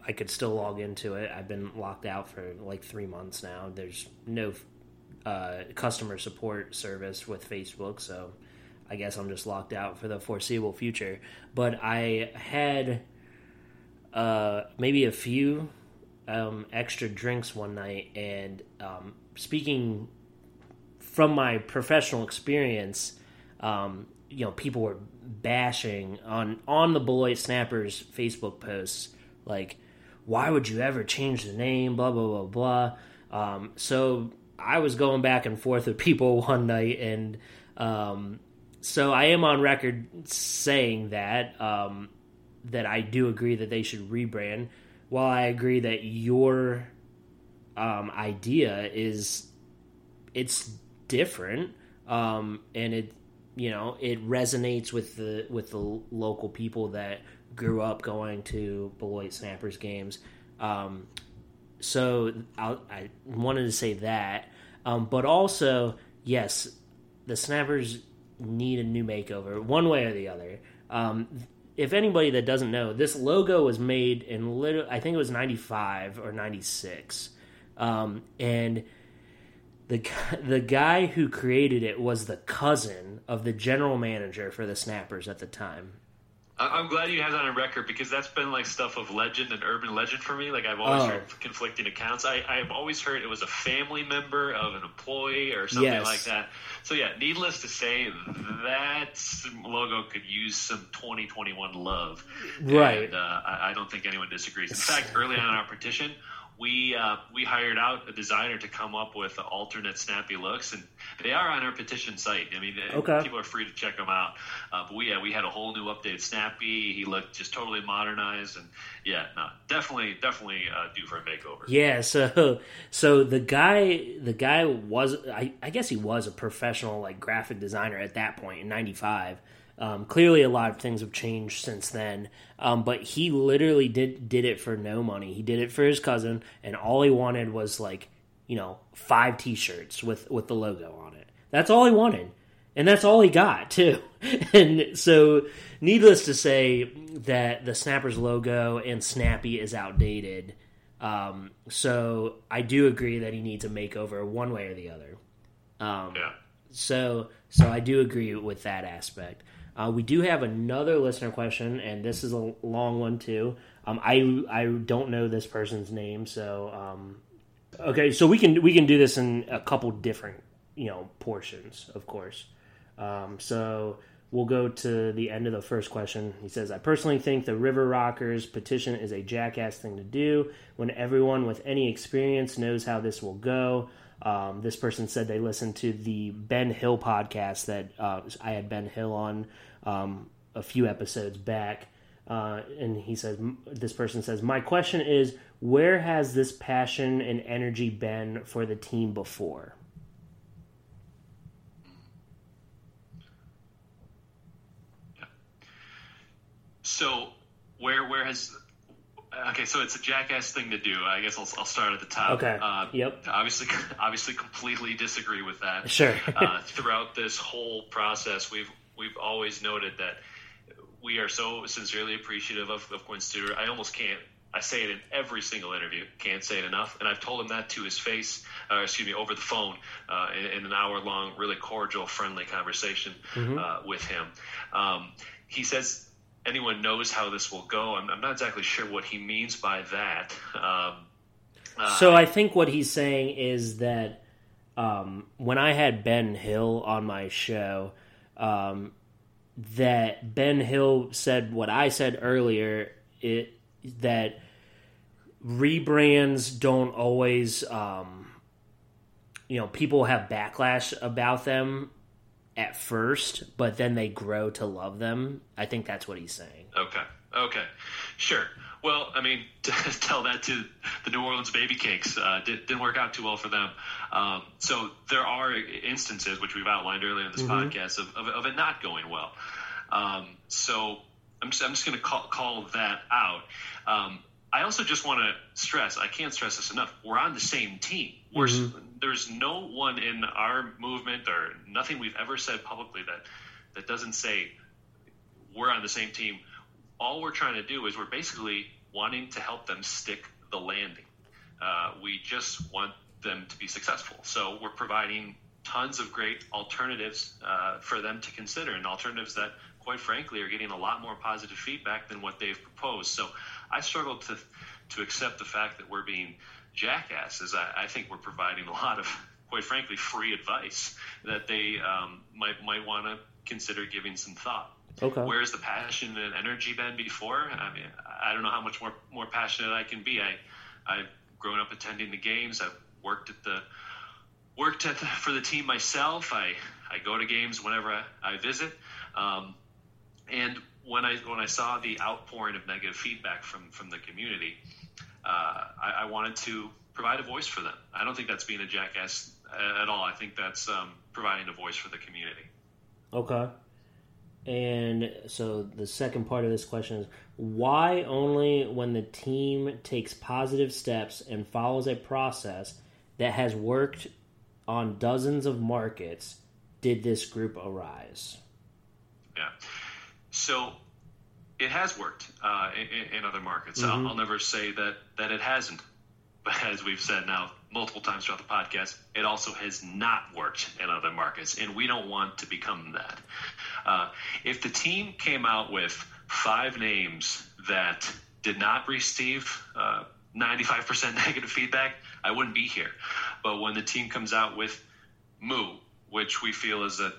I could still log into it. I've been locked out for like 3 months now. There's no customer support service with Facebook, so I guess I'm just locked out for the foreseeable future. But I had maybe a few extra drinks one night, and speaking from my professional experience, people were bashing on the Beloit Snappers Facebook posts, like, why would you ever change the name, blah, blah, blah, blah. So I was going back and forth with people one night, and so I am on record saying that I do agree that they should rebrand, while I agree that your idea it's different, and it, it resonates with the local people that grew up going to Beloit Snappers games. So I wanted to say that, but also, yes, the Snappers need a new makeover, one way or the other. If anybody that doesn't know, this logo was made in I think it was 95 or 96, and the guy who created it was the cousin of the general manager for the Snappers at the time. I'm glad you have that on record, because that's been like stuff of legend and urban legend for me. Like, I've always heard conflicting accounts. I've always heard it was a family member of an employee or something like that. So yeah, needless to say, that logo could use some 2021 love. Right. And I don't think anyone disagrees. In fact, early on in our petition, we hired out a designer to come up with alternate snappy looks, and they are on our petition site. I mean, people are free to check them out. But we had a whole new updated Snappy. He looked just totally modernized, and definitely due for a makeover. Yeah, so the guy was, I guess he was a professional like graphic designer at that point in 95. Clearly a lot of things have changed since then, but he literally did it for no money. He did it for his cousin, and all he wanted was 5 t-shirts with the logo on it. That's all he wanted, and that's all he got too. And so needless to say that the Snappers logo and Snappy is outdated, so I do agree that he needs a makeover one way or the other. So I do agree with that aspect. We do have another listener question, and this is a long one too. I don't know this person's name, so okay. So we can do this in a couple different portions, of course. So we'll go to the end of the first question. He says, "I personally think the River Rockers petition is a jackass thing to do when everyone with any experience knows how this will go." This person said they listened to the Ben Hill podcast that I had Ben Hill on a few episodes back, and he says, this person says, "My question is, where has this passion and energy been for the team before?" So where has... Okay, so it's a jackass thing to do. I guess I'll start at the top. Okay. Yep. Obviously, completely disagree with that. Sure. Throughout this whole process, we've always noted that we are so sincerely appreciative of Quint Studer. I almost can't. I say it in every single interview. Can't say it enough. And I've told him that to his face, over the phone, in an hour-long, really cordial, friendly conversation with him. He says, "Anyone knows how this will go." I'm not exactly sure what he means by that. So I think what he's saying is that when I had Ben Hill on my show, that Ben Hill said what I said earlier, that rebrands don't always, people have backlash about them at first, but then they grow to love them. I think that's what he's saying. Okay. Sure. Well, I mean, tell that to the New Orleans Baby Cakes. Didn't work out too well for them. So there are instances, which we've outlined earlier in this podcast, of it not going well. So I'm just going to call that out. I also just want to stress, I can't stress this enough, we're on the same team. We're, there's no one in our movement or nothing we've ever said publicly that doesn't say we're on the same team. All we're trying to do is we're basically wanting to help them stick the landing. We just want them to be successful. So we're providing tons of great alternatives for them to consider, and alternatives that, quite frankly, are getting a lot more positive feedback than what they've proposed. So I struggle to accept the fact that we're being jackasses. I think we're providing a lot of, quite frankly, free advice that they might want to consider giving some thought. Okay. Where's the passion and energy been before? I mean, I don't know how much more passionate I can be. I've grown up attending the games. I've worked for the team myself. I go to games whenever I visit. And when I saw the outpouring of negative feedback from the community, I wanted to provide a voice for them. I don't think that's being a jackass at all. I think that's providing a voice for the community. Okay. And so the second part of this question is, why only when the team takes positive steps and follows a process that has worked on dozens of markets did this group arise? Yeah. So it has worked in other markets. Mm-hmm. I'll never say that it hasn't. But as we've said now multiple times throughout the podcast, it also has not worked in other markets, and we don't want to become that. If the team came out with 5 names that did not receive 95% negative feedback, I wouldn't be here. But when the team comes out with Moo, which we feel is a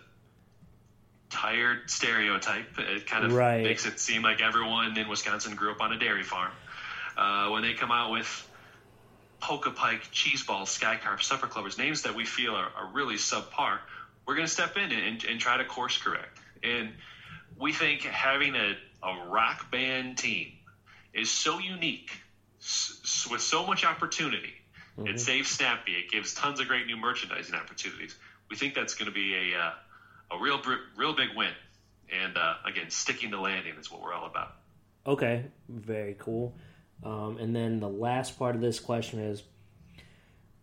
tired stereotype, it kind of makes it seem like everyone in Wisconsin grew up on a dairy farm. When they come out with Polka Pike, Cheeseball, Sky Carp, Supper Clubbers, names that we feel are really subpar, we're going to step in and try to course correct. And we think having a rock band team is so unique, with so much opportunity. Mm-hmm. It's Save Snappy. It gives tons of great new merchandising opportunities. We think that's going to be a real big win. And again, sticking the landing is what we're all about. Okay, very cool. And then the last part of this question is,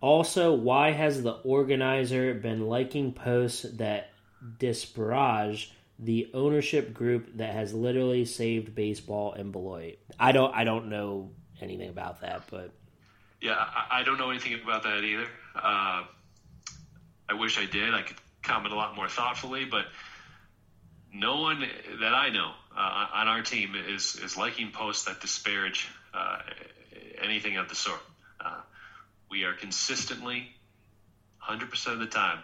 also, why has the organizer been liking posts that disparage the ownership group that has literally saved baseball in Beloit? I don't know anything about that, but yeah, I don't know anything about that either. I wish I did. I could comment a lot more thoughtfully, but no one that I know on our team is liking posts that disparage anything of the sort. We are consistently, 100% of the time,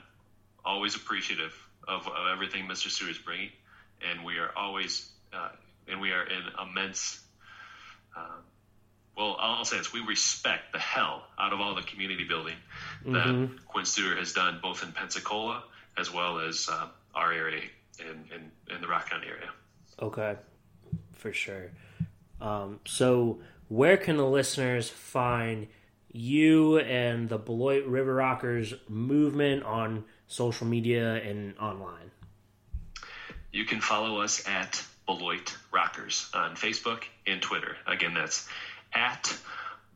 always appreciative of everything Mr. Studer is bringing, and we are always and we are in immense. Well, I'll say this: we respect the hell out of all the community building that Quint Studer has done, both in Pensacola as well as our area. In the Rock County area. Okay, for sure. So where can the listeners find you and the Beloit River Rockers movement on social media and online? You can follow us at Beloit Rockers on Facebook and Twitter. Again, that's at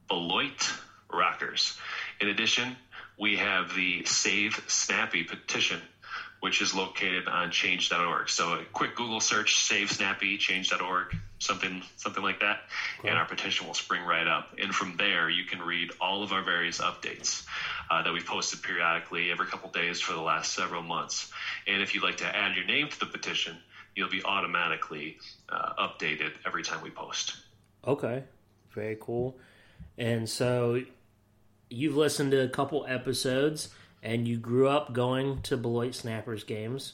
Beloit Rockers. In addition, we have the Save Snappy petition, which is located on change.org. So a quick Google search, Save Snappy, change.org, something like that, cool. And our petition will spring right up. And from there, you can read all of our various updates that we've posted periodically every couple days for the last several months. And if you'd like to add your name to the petition, you'll be automatically updated every time we post. Okay, very cool. And so you've listened to a couple episodes, and you grew up going to Beloit Snappers games.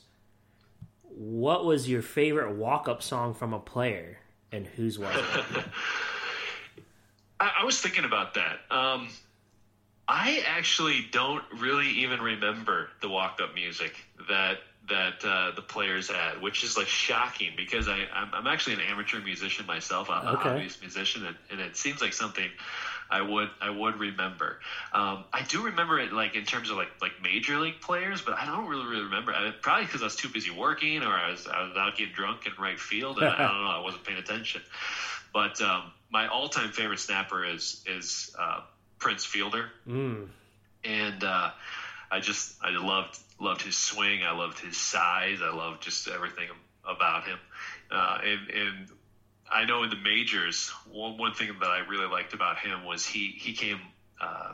What was your favorite walk-up song from a player, and whose was it? I was thinking about that. I actually don't really even remember the walk-up music that the players had, which is like shocking because I'm actually an amateur musician myself. I'm a hobbyist musician, and it seems like something I would remember. I do remember it like in terms of like major league players, but I don't really remember. Probably because I was too busy working, or I was out getting drunk in right field, and I don't know, I wasn't paying attention. But my all-time favorite snapper is Prince Fielder, and I loved his swing. I loved his size. I loved just everything about him. And I know in the majors, one thing that I really liked about him was he came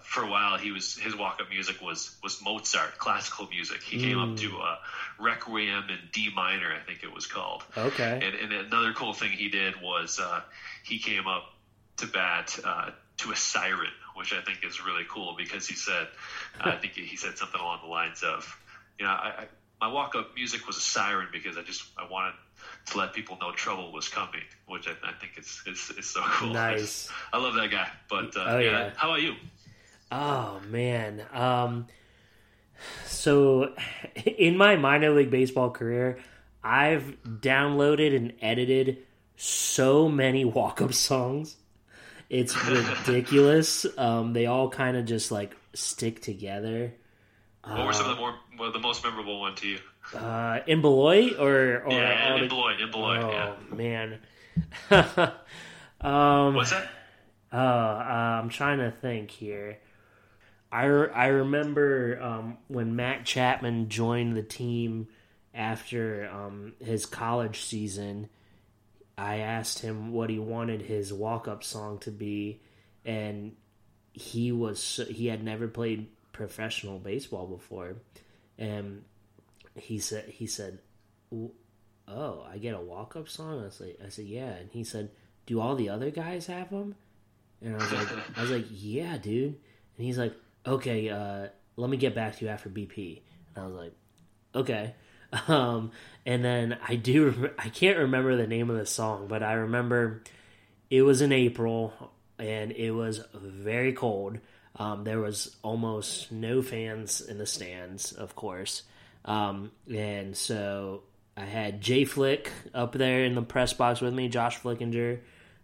for a while. His walk-up music was Mozart, classical music. He came up to Requiem in D minor, I think it was called. Okay. And another cool thing he did was he came up to bat to a siren, which I think is really cool, because he said, I think he said something along the lines of, you know, my walk-up music was a siren because I wanted to let people know trouble was coming, which I think is so cool. Nice. I love that guy. But yeah. How about you? Oh man. So in my minor league baseball career, I've downloaded and edited so many walk-up songs. It's ridiculous. They all kind of just like stick together. What were some of the most memorable one to you? In Beloit or yeah, in Beloit. Oh yeah. Man, what's that? I'm trying to think here. I remember when Matt Chapman joined the team after his college season. I asked him what he wanted his walk-up song to be, and he had never played professional baseball before, and he said, "Oh, I get a walk-up song?" I said, "Yeah," and he said, "Do all the other guys have them?" And I was like, "Yeah, dude," and he's like, "Okay, let me get back to you after BP," and I was like, "Okay." And then I can't remember the name of the song, but I remember it was in April and it was very cold. There was almost no fans in the stands, of course. And so I had Jay Flick up there in the press box with me, Josh Flickinger,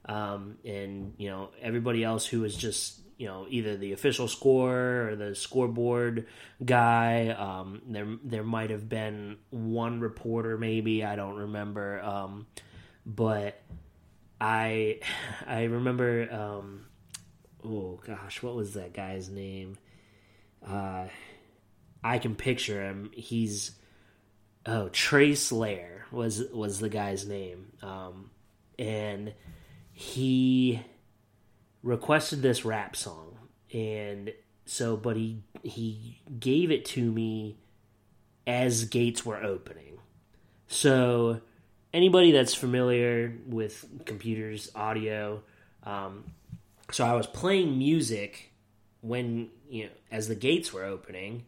and you know, everybody else who was just, you know, either the official scorer or the scoreboard guy. There might have been one reporter, maybe, I don't remember. But I remember. Oh gosh, what was that guy's name? I can picture him. Trey Slayer was the guy's name, and he requested this rap song, and so, but he gave it to me as gates were opening. So anybody that's familiar with computers, audio, so I was playing music when, you know, as the gates were opening,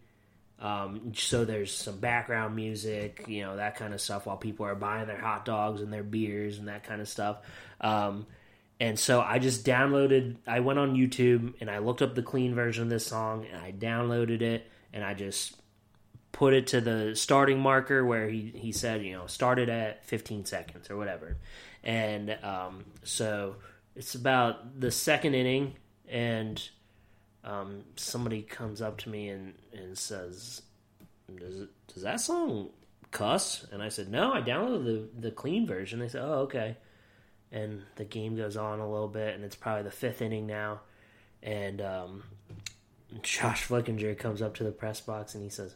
so there's some background music, you know, that kind of stuff, while people are buying their hot dogs and their beers and that kind of stuff. And so I just downloaded, I went on YouTube and I looked up the clean version of this song and I downloaded it and I just put it to the starting marker where he said, you know, started at 15 seconds or whatever. And so it's about the second inning and somebody comes up to me and says, does that song cuss? And I said, no, I downloaded the clean version. They said, oh, okay. And the game goes on a little bit, and it's probably the fifth inning now. And Josh Flickinger comes up to the press box, and he says,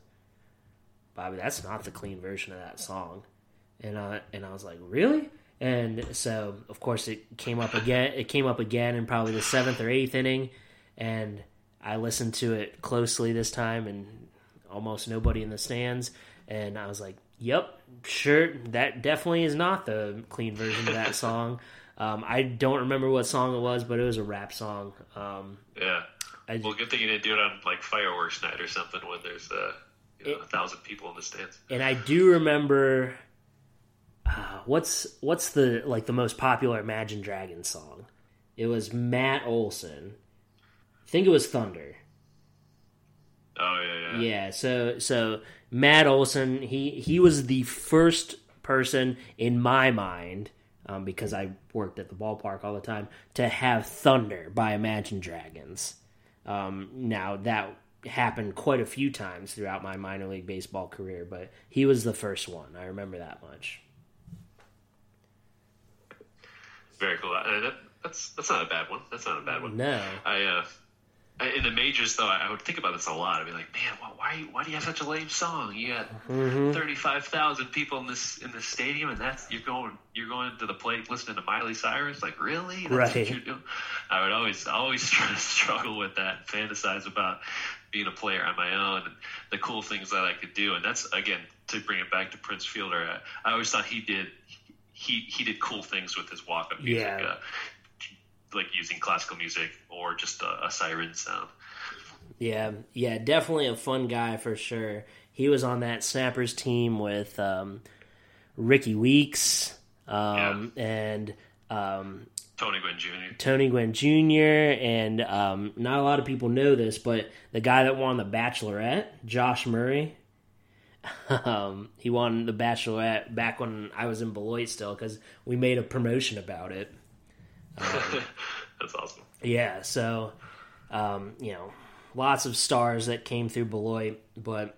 Bobby, that's not the clean version of that song. And I was like, really? And so, of course, it came up again in probably the seventh or eighth inning. And I listened to it closely this time, and almost nobody in the stands. And I was like, yep, sure, that definitely is not the clean version of that song. I don't remember what song it was, but it was a rap song. Yeah. Well, good thing you didn't do it on, like, fireworks night or something when there's 1,000 people in the stands. And I do remember what's the, like, the most popular Imagine Dragons song? It was Matt Olson. I think it was Thunder. Oh, yeah, yeah. Yeah, so Matt Olson, he was the first person in my mind because I worked at the ballpark all the time, to have Thunder by Imagine Dragons. Now, that happened quite a few times throughout my minor league baseball career, but he was the first one. I remember that much. Very cool. That's not a bad one. That's not a bad one. No. I in the majors, though, I would think about this a lot. I'd be like, man, why do you have such a lame song? You got 35,000 people in this stadium, and that's you're going to the plate listening to Miley Cyrus. Like, really? That's right. What you're doing? I would always try to struggle with that, and fantasize about being a player on my own and the cool things that I could do. And that's, again, to bring it back to Prince Fielder, I always thought he did cool things with his walk-up music, like using classical music or just a siren sound. Yeah, definitely a fun guy for sure. He was on that Snappers team with Ricky Weeks and Tony Gwynn Jr. And not a lot of people know this, but the guy that won The Bachelorette, Josh Murray, he won The Bachelorette back when I was in Beloit still, because we made a promotion about it. That's awesome. Yeah, so, lots of stars that came through Beloit. But,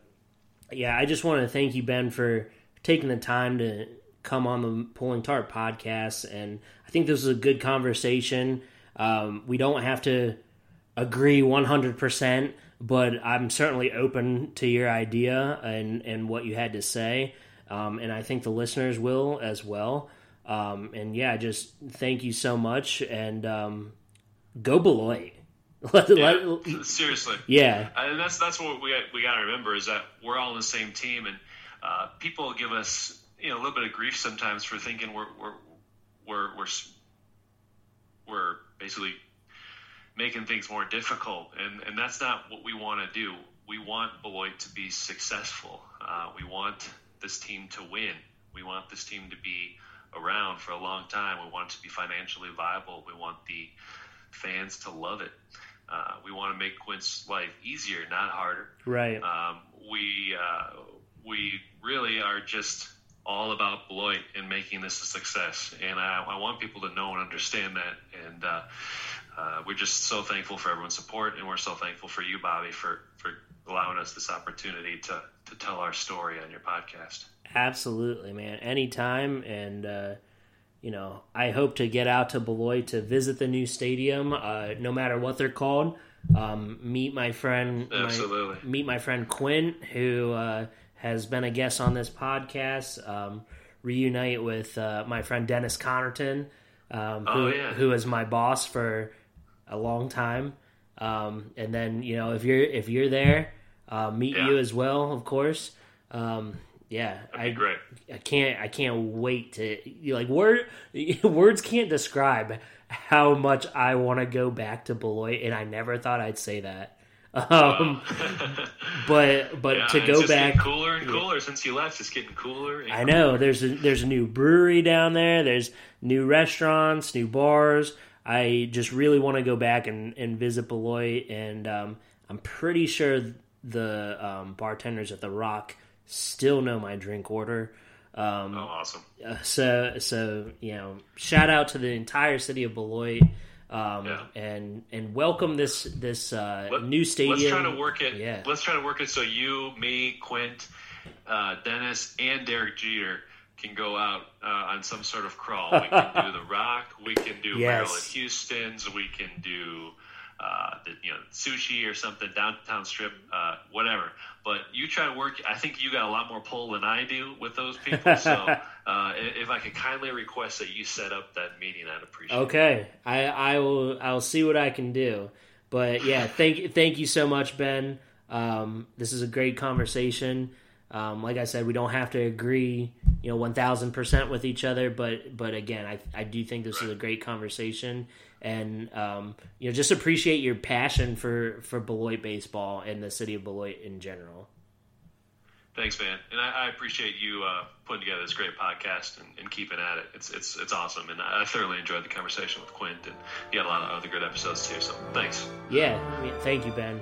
yeah, I just want to thank you, Ben, for taking the time to come on the Pulling Tarp podcast. And I think this was a good conversation. We don't have to agree 100%, but I'm certainly open to your idea and what you had to say. And I think the listeners will as well. Just thank you so much, and go Beloit. Seriously. Yeah. And that's what we got to remember, is that we're all on the same team, and people give us a little bit of grief sometimes for thinking we're basically making things more difficult, and that's not what we want to do. We want Beloit to be successful. We want this team to win. We want this team to be around for a long time. We want it to be financially viable. We want the fans to love it. We want to make Quint's life easier, not harder. Right. We really are just all about Beloit and making this a success. And I want people to know and understand that. And we're just so thankful for everyone's support, and we're so thankful for you, Bobby, for allowing us this opportunity to tell our story on your podcast. Absolutely, man. Anytime. And, I hope to get out to Beloit to visit the new stadium, no matter what they're called. Meet my friend Quint, who has been a guest on this podcast. Reunite with my friend Dennis Connerton, who is my boss for a long time. And then, if you're there, meet you as well, of course. Yeah, great. I can't wait to words can't describe how much I want to go back to Beloit, and I never thought I'd say that. Wow. but yeah, to go back, cooler and cooler since you left. It's getting cooler. And I know cooler. There's a new brewery down there. There's new restaurants, new bars. I just really want to go back and visit Beloit, and I'm pretty sure the bartenders at The Rock still know my drink order. Awesome. So shout out to the entire city of Beloit, and welcome this new stadium. Let's try to work it so you, me, Quint, Dennis, and Derek Jeter can go out on some sort of crawl. We can do The Rock. We can do Maryland Houston's. We can do sushi or something, downtown strip, whatever. But you try to work. I think you got a lot more pull than I do with those people. So if I could kindly request that you set up that meeting, I'd appreciate it. Okay. I'll see what I can do. But yeah, thank you so much, Ben. This is a great conversation. Like I said, we don't have to agree, 1,000% with each other, but again, I do think this is a great conversation, and just appreciate your passion for Beloit baseball and the city of Beloit in general. Thanks, man, and I appreciate you putting together this great podcast and keeping at it. It's awesome, and I thoroughly enjoyed the conversation with Quint, and you got a lot of other good episodes too. So thanks. Yeah, thank you, Ben.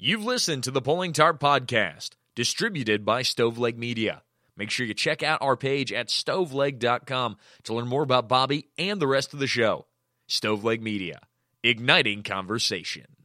You've listened to the Pulling Tarp Podcast, distributed by Stoveleg Media. Make sure you check out our page at stoveleg.com to learn more about Bobby and the rest of the show. Stoveleg Media, igniting conversation.